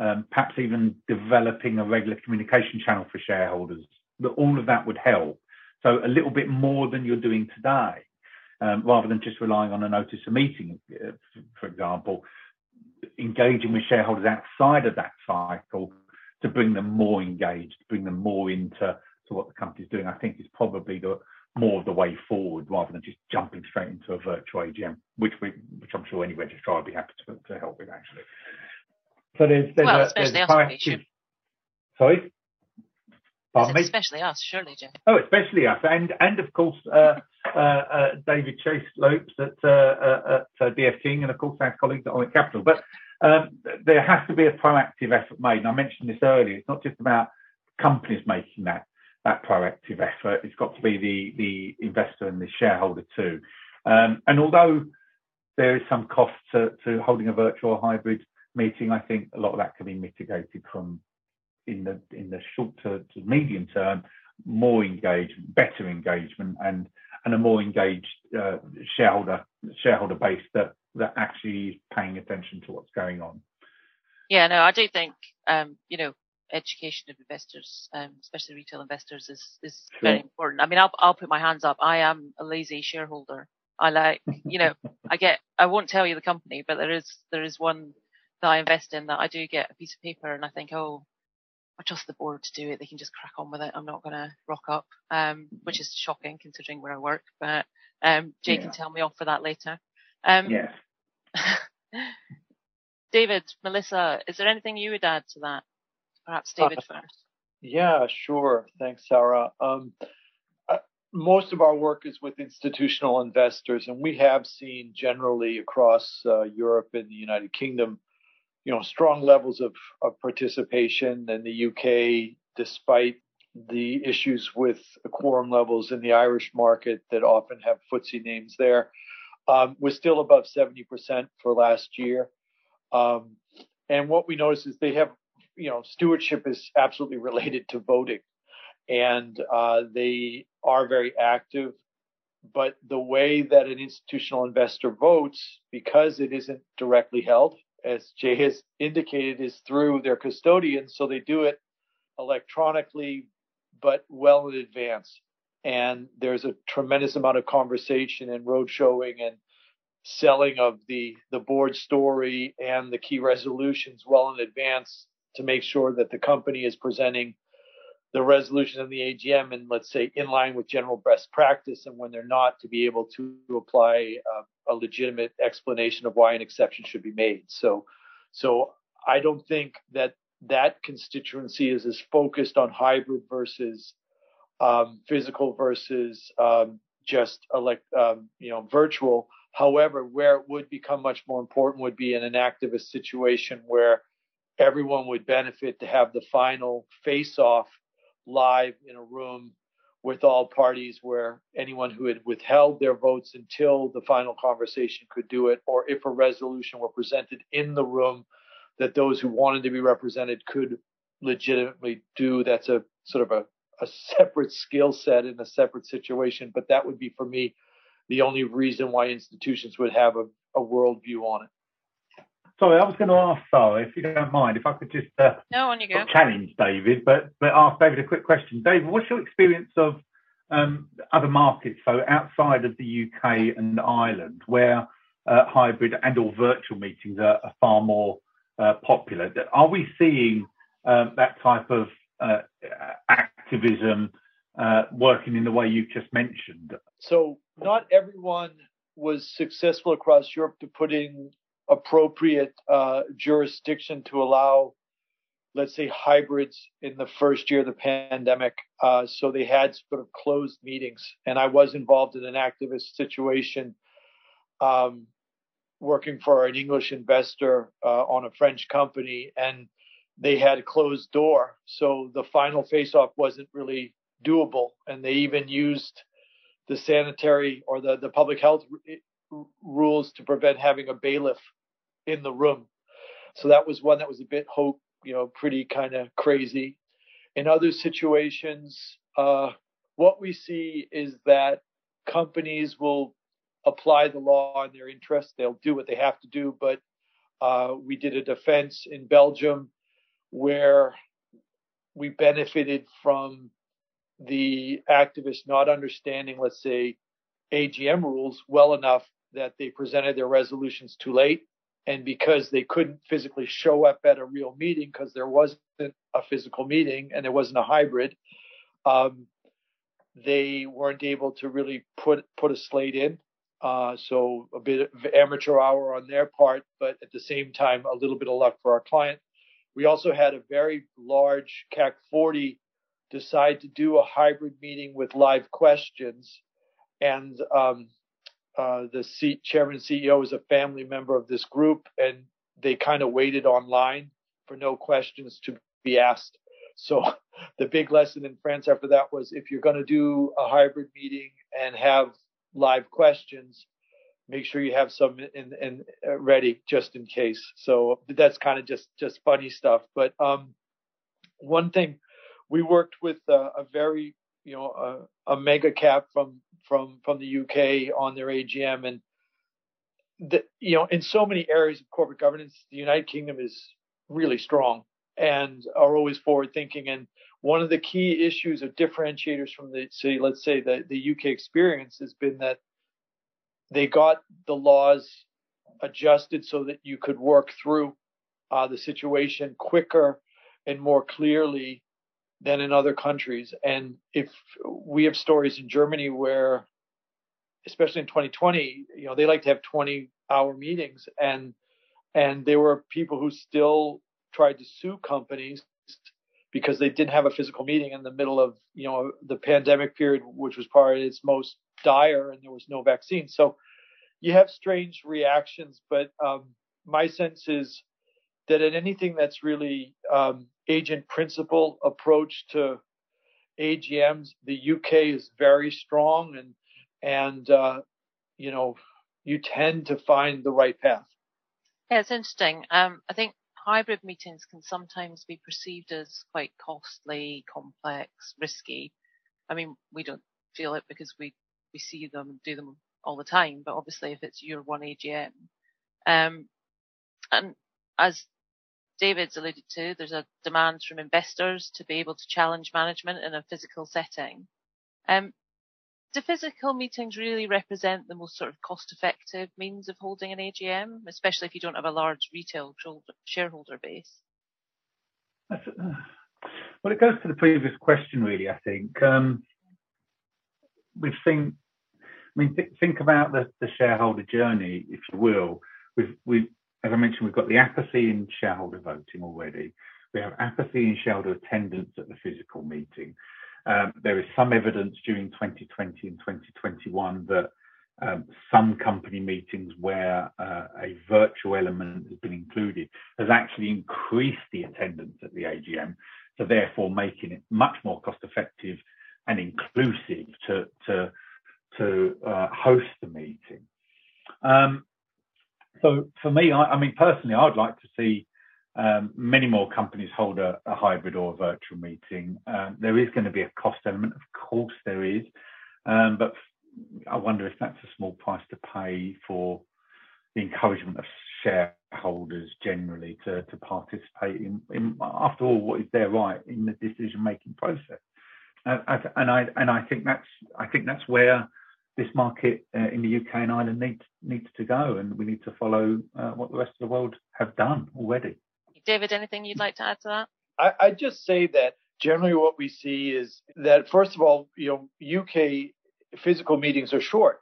um, perhaps even developing a regular communication channel for shareholders. But all of that would help. So a little bit more than you're doing today, um, rather than just relying on a notice of meeting, for example, engaging with shareholders outside of that cycle to bring them more engaged, bring them more into to what the company's doing, I think is probably the more of the way forward, rather than just jumping straight into a virtual A G M, which we, which I'm sure any registrar would be happy to, to help with, actually. So there's, there's well, a, especially there's us, proactive... should... sorry, pardon me? Especially us, surely, Jim. Oh, especially us, and and of course. Uh, Uh, uh, David Chase Lopes at, uh, uh, at uh, D F King, and of course our colleagues at Okapi Capital. But um, there has to be a proactive effort made. And I mentioned this earlier. It's not just about companies making that that proactive effort. It's got to be the the investor and the shareholder too. Um, and although there is some cost to, to holding a virtual hybrid meeting, I think a lot of that can be mitigated from in the in the short to, to medium term. More engagement, better engagement, and and a more engaged uh, shareholder shareholder base that that actually is paying attention to what's going on. Yeah, no, I do think um, you know, education of investors, um, especially retail investors, is is sure. very important. I mean, I'll I'll put my hands up. I am a lazy shareholder. I like you know, I get. I won't tell you the company, but there is there is one that I invest in that I do get a piece of paper, and I think, oh, I trust the board to do it. They can just crack on with it. I'm not going to rock up, um, which is shocking considering where I work. But um, Jay yeah. can tell me off for that later. Um, yeah. David, Melissa, is there anything you would add to that? Perhaps David uh, first. Yeah, sure. Thanks, Sarah. Um, uh, most of our work is with institutional investors, and we have seen generally across uh, Europe and the United Kingdom, you know, strong levels of, of participation in the U K, despite the issues with the quorum levels in the Irish market that often have footsie names there. Um, we're still above seventy percent for last year. Um, and what we notice is they have, you know, stewardship is absolutely related to voting, and uh, they are very active. But the way that an institutional investor votes, because it isn't directly held, as Jay has indicated, is through their custodians. So they do it electronically, but well in advance. And there's a tremendous amount of conversation and road showing and selling of the, the board story and the key resolutions well in advance to make sure that the company is presenting the resolution in the A G M and, let's say, in line with general best practice, and when they're not, to be able to apply uh, a legitimate explanation of why an exception should be made. So, so I don't think that that constituency is as focused on hybrid versus um, physical versus um, just elect, um, you know, virtual. However, where it would become much more important would be in an activist situation where everyone would benefit to have the final face-off live in a room with all parties, where anyone who had withheld their votes until the final conversation could do it, or if a resolution were presented in the room, that those who wanted to be represented could legitimately do. That's a sort of a, a separate skill set in a separate situation, but that would be, for me, the only reason why institutions would have a, a worldview on it. Sorry, I was going to ask, Sarah, if you don't mind, if I could just uh, no, on you go. challenge David, but, but ask David a quick question. David, what's your experience of um, other markets, so outside of the U K and Ireland, where uh, hybrid and or virtual meetings are, are far more uh, popular? Are we seeing uh, that type of uh, activism uh, working in the way you've just mentioned? So not everyone was successful across Europe to put in appropriate uh, jurisdiction to allow, let's say, hybrids in the first year of the pandemic. Uh, so they had sort of closed meetings. And I was involved in an activist situation um, working for an English investor uh, on a French company, and they had a closed door. So the final face-off wasn't really doable. And they even used the sanitary or the, the public health it, rules to prevent having a bailiff in the room. So that was one that was a bit hope, you know, pretty kind of crazy. In other situations, uh, what we see is that companies will apply the law in their interest. They'll do what they have to do. But uh, we did a defense in Belgium where we benefited from the activists not understanding, let's say, A G M rules well enough that they presented their resolutions too late. And because they couldn't physically show up at a real meeting because there wasn't a physical meeting and there wasn't a hybrid, um, they weren't able to really put put a slate in. Uh, so a bit of amateur hour on their part, but at the same time, a little bit of luck for our client. We also had a very large C A C forty decide to do a hybrid meeting with live questions. And um, uh, the C- chairman and C E O is a family member of this group, and they kind of waited online for no questions to be asked. So the big lesson in France after that was, if you're going to do a hybrid meeting and have live questions, make sure you have some in, in, uh, ready just in case. So that's kind of just, just funny stuff. But um, one thing, we worked with uh, a very, you know, a, a mega cap from from from the U K on their A G M, and the, you know, in so many areas of corporate governance, the United Kingdom is really strong and are always forward thinking. And one of the key issues or differentiators from the say, let's say the, the U K experience has been that they got the laws adjusted so that you could work through uh, the situation quicker and more clearly than in other countries. And if we have stories in Germany where, especially in twenty twenty, you know, they like to have twenty hour meetings, and And there were people who still tried to sue companies because they didn't have a physical meeting in the middle of, you know, the pandemic period, which was probably its most dire, and there was no vaccine. So you have strange reactions, but um, my sense is that in anything that's really um, agent principle approach to A G Ms, the U K is very strong, and and uh, you know, you tend to find the right path. Yeah, it's interesting. Um, I think hybrid meetings can sometimes be perceived as quite costly, complex, risky. I mean, we don't feel it because we, we see them and do them all the time. But obviously, if it's your one A G M, um, and as David's alluded to, there's a demand from investors to be able to challenge management in a physical setting. Um, do physical meetings really represent the most sort of cost-effective means of holding an A G M, especially if you don't have a large retail shareholder base? Well, it goes to the previous question, really, I think. Um, we've seen, I mean, th think about the, the shareholder journey, if you will. We've, we've, as I mentioned, we've got the apathy in shareholder voting already. We have apathy in shareholder attendance at the physical meeting. Um, there is some evidence during twenty twenty and twenty twenty-one that um, some company meetings where uh, a virtual element has been included has actually increased the attendance at the A G M, so therefore making it much more cost effective and inclusive to, to, to uh, host the meeting. Um, so for me, I, I mean, personally, I'd like to see Um, many more companies hold a, a hybrid or a virtual meeting. Um, there is going to be a cost element, of course there is, um, but I wonder if that's a small price to pay for the encouragement of shareholders generally to, to participate in, in, after all, what is their right in the decision-making process. And, and I and I think that's I think that's where this market uh, in the U K and Ireland needs needs to go, and we need to follow uh, what the rest of the world have done already. David, anything you'd like to add to that? I, I just say that generally what we see is that, first of all, you know, U K physical meetings are short,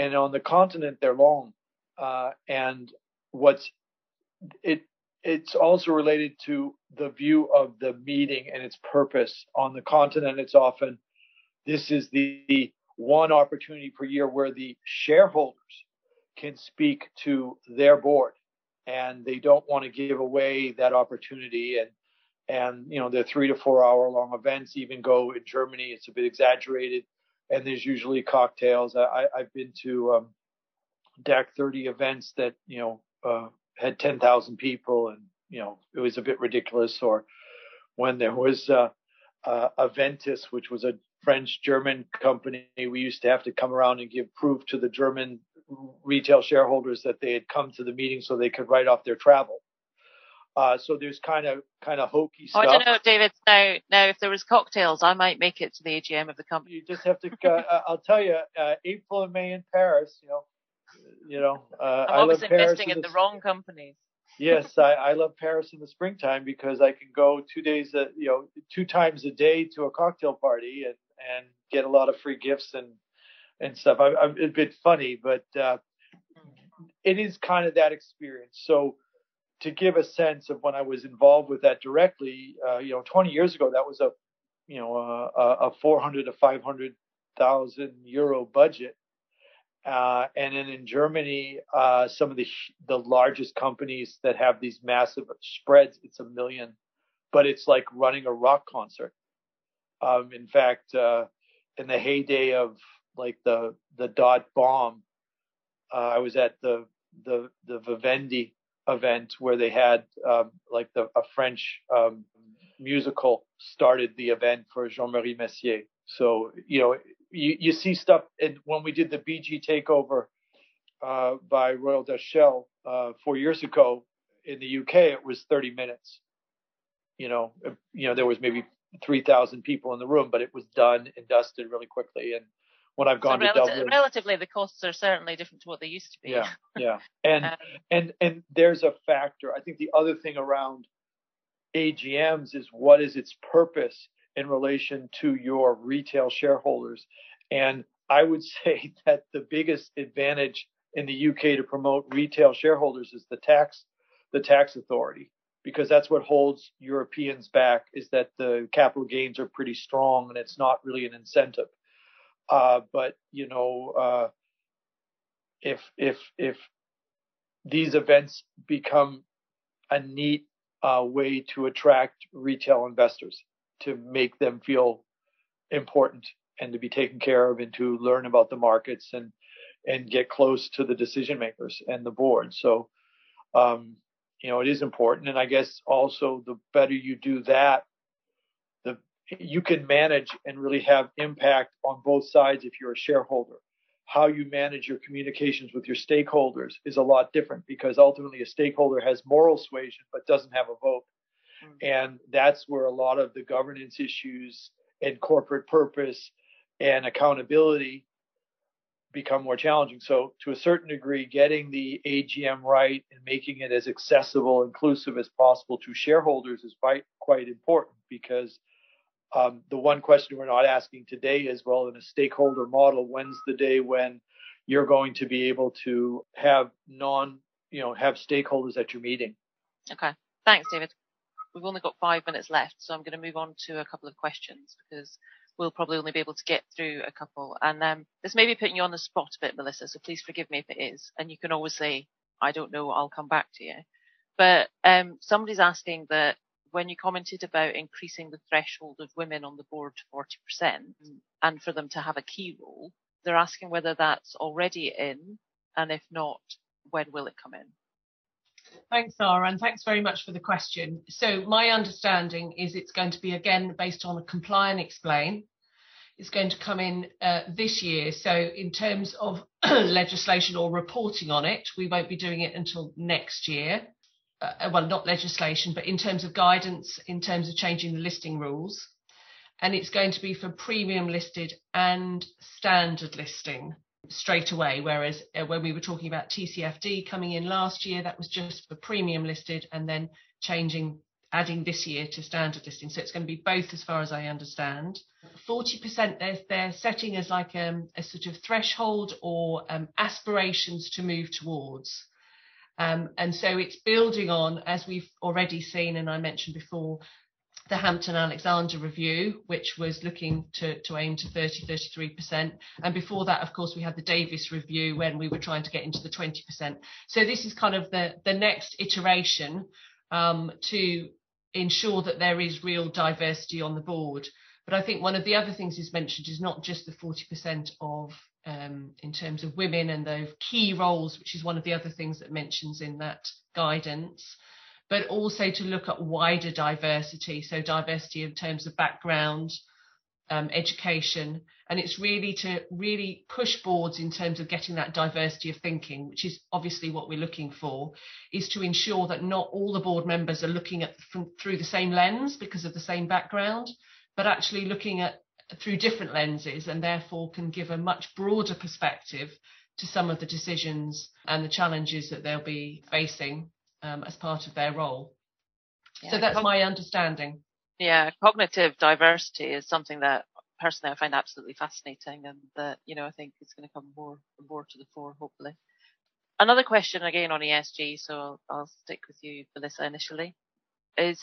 and on the continent they're long. Uh, and what's it? It's also related to the view of the meeting and its purpose. On the continent, it's often this is the, the one opportunity per year where the shareholders can speak to their board, and they don't want to give away that opportunity. And, and you know, their three to four hour long events even go in Germany. It's a bit exaggerated. And there's usually cocktails. I, I've been to um, D A C thirty events that, you know, uh, had ten thousand people, and, you know, it was a bit ridiculous. Or when there was uh, uh, Aventis, which was a French-German company, we used to have to come around and give proof to the German retail shareholders that they had come to the meeting so they could write off their travel. Uh, so there's kind of kind of hokey stuff. Oh, I don't know, David. Now, now, if there was cocktails, I might make it to the A G M of the company. You just have to. uh, I'll tell you, uh, April and May in Paris. You know, you know. Uh, I'm always investing in, in the, the wrong companies. Yes, I, I love Paris in the springtime because I can go two days, a, you know, two times a day to a cocktail party and and get a lot of free gifts and. and stuff. I, I'm a bit funny, but uh, it is kind of that experience. So to give a sense of when I was involved with that directly, uh, you know, twenty years ago, that was a, you know, a, a four hundred to five hundred thousand euro budget. Uh, and then in Germany, uh, some of the, the largest companies that have these massive spreads, it's a million, but it's like running a rock concert. Um, in fact, uh, in the heyday of, like the the dot bomb, uh, I was at the the the Vivendi event where they had um, like the a French um, musical started the event for Jean-Marie Messier. So you know you, you see stuff. And when we did the B G takeover uh, by Royal Dutch Shell uh, four years ago in the U K, it was thirty minutes. You know you know there was maybe three thousand people in the room, but it was done and dusted really quickly. And when I've gone so to Dublin, relatively the costs are certainly different to what they used to be. Yeah, yeah, and um, and and there's a factor. I think the other thing around A G Ms is what is its purpose in relation to your retail shareholders, and I would say that the biggest advantage in the U K to promote retail shareholders is the tax the tax authority, because that's what holds Europeans back, is that the capital gains are pretty strong and it's not really an incentive. Uh, but, you know, uh, if if if these events become a neat uh, way to attract retail investors, to make them feel important and to be taken care of and to learn about the markets and and get close to the decision makers and the board. So, um, you know, it is important. And I guess also the better you do that, the you can manage and really have impact on both sides if you're a shareholder. How you manage your communications with your stakeholders is a lot different, because ultimately a stakeholder has moral suasion but doesn't have a vote. Mm-hmm. And that's where a lot of the governance issues and corporate purpose and accountability become more challenging. So to a certain degree, getting the A G M right and making it as accessible, inclusive as possible to shareholders is quite, quite important, because um, the one question we're not asking today is, well, in a stakeholder model, when's the day when you're going to be able to have non, you know, have stakeholders at your meeting? Okay. Thanks, David. We've only got five minutes left, so I'm going to move on to a couple of questions, because we'll probably only be able to get through a couple. And um, this may be putting you on the spot a bit, Melissa, so please forgive me if it is. And you can always say, I don't know, I'll come back to you. But um, somebody's asking that when you commented about increasing the threshold of women on the board to forty percent and for them to have a key role, they're asking whether that's already in, and if not, when will it come in? Thanks, Sarah, and thanks very much for the question. So my understanding is it's going to be, again, based on a comply and explain. It's going to come in uh, this year. So in terms of legislation or reporting on it, we won't be doing it until next year. Uh, well, not legislation, but in terms of guidance, in terms of changing the listing rules. And it's going to be for premium listed and standard listing straight away, whereas uh, when we were talking about T C F D coming in last year, that was just for premium listed, and then changing, adding this year to standard listing. So it's going to be both, as far as I understand. forty percent they're, they're setting as like um, a sort of threshold or um, aspirations to move towards. Um, and so it's building on, as we've already seen, and I mentioned before, the Hampton Alexander Review, which was looking to, to aim to thirty, thirty-three percent. And before that, of course, we had the Davis Review when we were trying to get into the twenty percent. So this is kind of the, the next iteration um, to ensure that there is real diversity on the board. But I think one of the other things is mentioned is not just the forty percent of um, in terms of women and those key roles, which is one of the other things that mentions in that guidance, but also to look at wider diversity. So diversity in terms of background, um, education, and it's really to really push boards in terms of getting that diversity of thinking, which is obviously what we're looking for, is to ensure that not all the board members are looking at from, through the same lens because of the same background, but actually looking at through different lenses, and therefore can give a much broader perspective to some of the decisions and the challenges that they'll be facing Um, as part of their role. Yeah, so that's cogn- my understanding. Yeah, cognitive diversity is something that personally I find absolutely fascinating, and that, you know, I think it's going to come more more to the fore, hopefully. Another question again on E S G, so I'll, I'll stick with you, Melissa, initially, is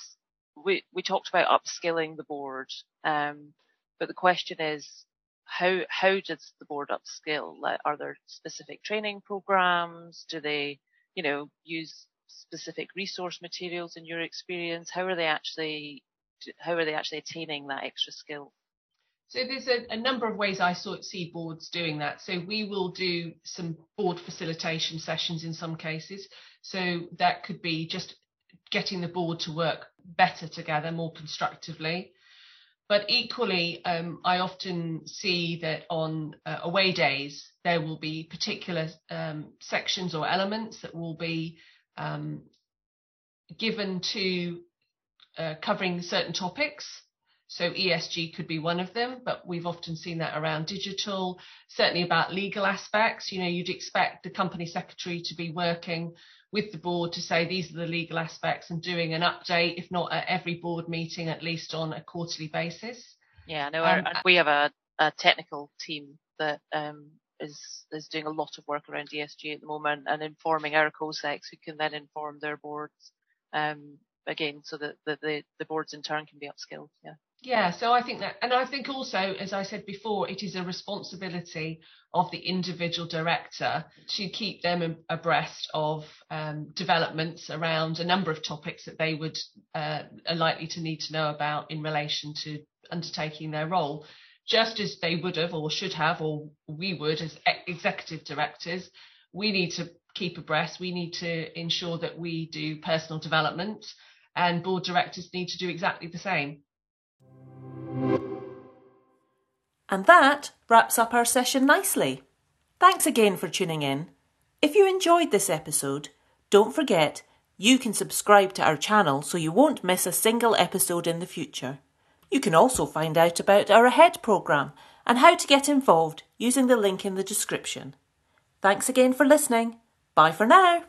we, we talked about upskilling the board, um, but the question is, how how does the board upskill? Like, are there specific training programs? Do they, you know, use specific resource materials in your experience? How are they actually how are they actually attaining that extra skill? So there's a, a number of ways I sort of see boards doing that. So we will do some board facilitation sessions in some cases. So that could be just getting the board to work better together, more constructively. But equally, um, I often see that on uh, away days, there will be particular um, sections or elements that will be Um, given to uh, covering certain topics. So E S G could be one of them, but we've often seen that around digital, certainly about legal aspects. You know, you'd expect the company secretary to be working with the board to say these are the legal aspects and doing an update, if not at every board meeting, at least on a quarterly basis. Yeah, no, um, our, we have a, a technical team that um, is is doing a lot of work around E S G at the moment and informing our C O S E Cs, who can then inform their boards um, again, so that the, the the boards in turn can be upskilled. Yeah. Yeah, so I think that, and I think also, as I said before, it is a responsibility of the individual director to keep them abreast of um, developments around a number of topics that they would uh, are likely to need to know about in relation to undertaking their role, just as they would have or should have, or we would as executive directors. We need to keep abreast. We need to ensure that we do personal development, and board directors need to do exactly the same. And that wraps up our session nicely. Thanks again for tuning in. If you enjoyed this episode, don't forget you can subscribe to our channel so you won't miss a single episode in the future. You can also find out about our AHEAD programme and how to get involved using the link in the description. Thanks again for listening. Bye for now.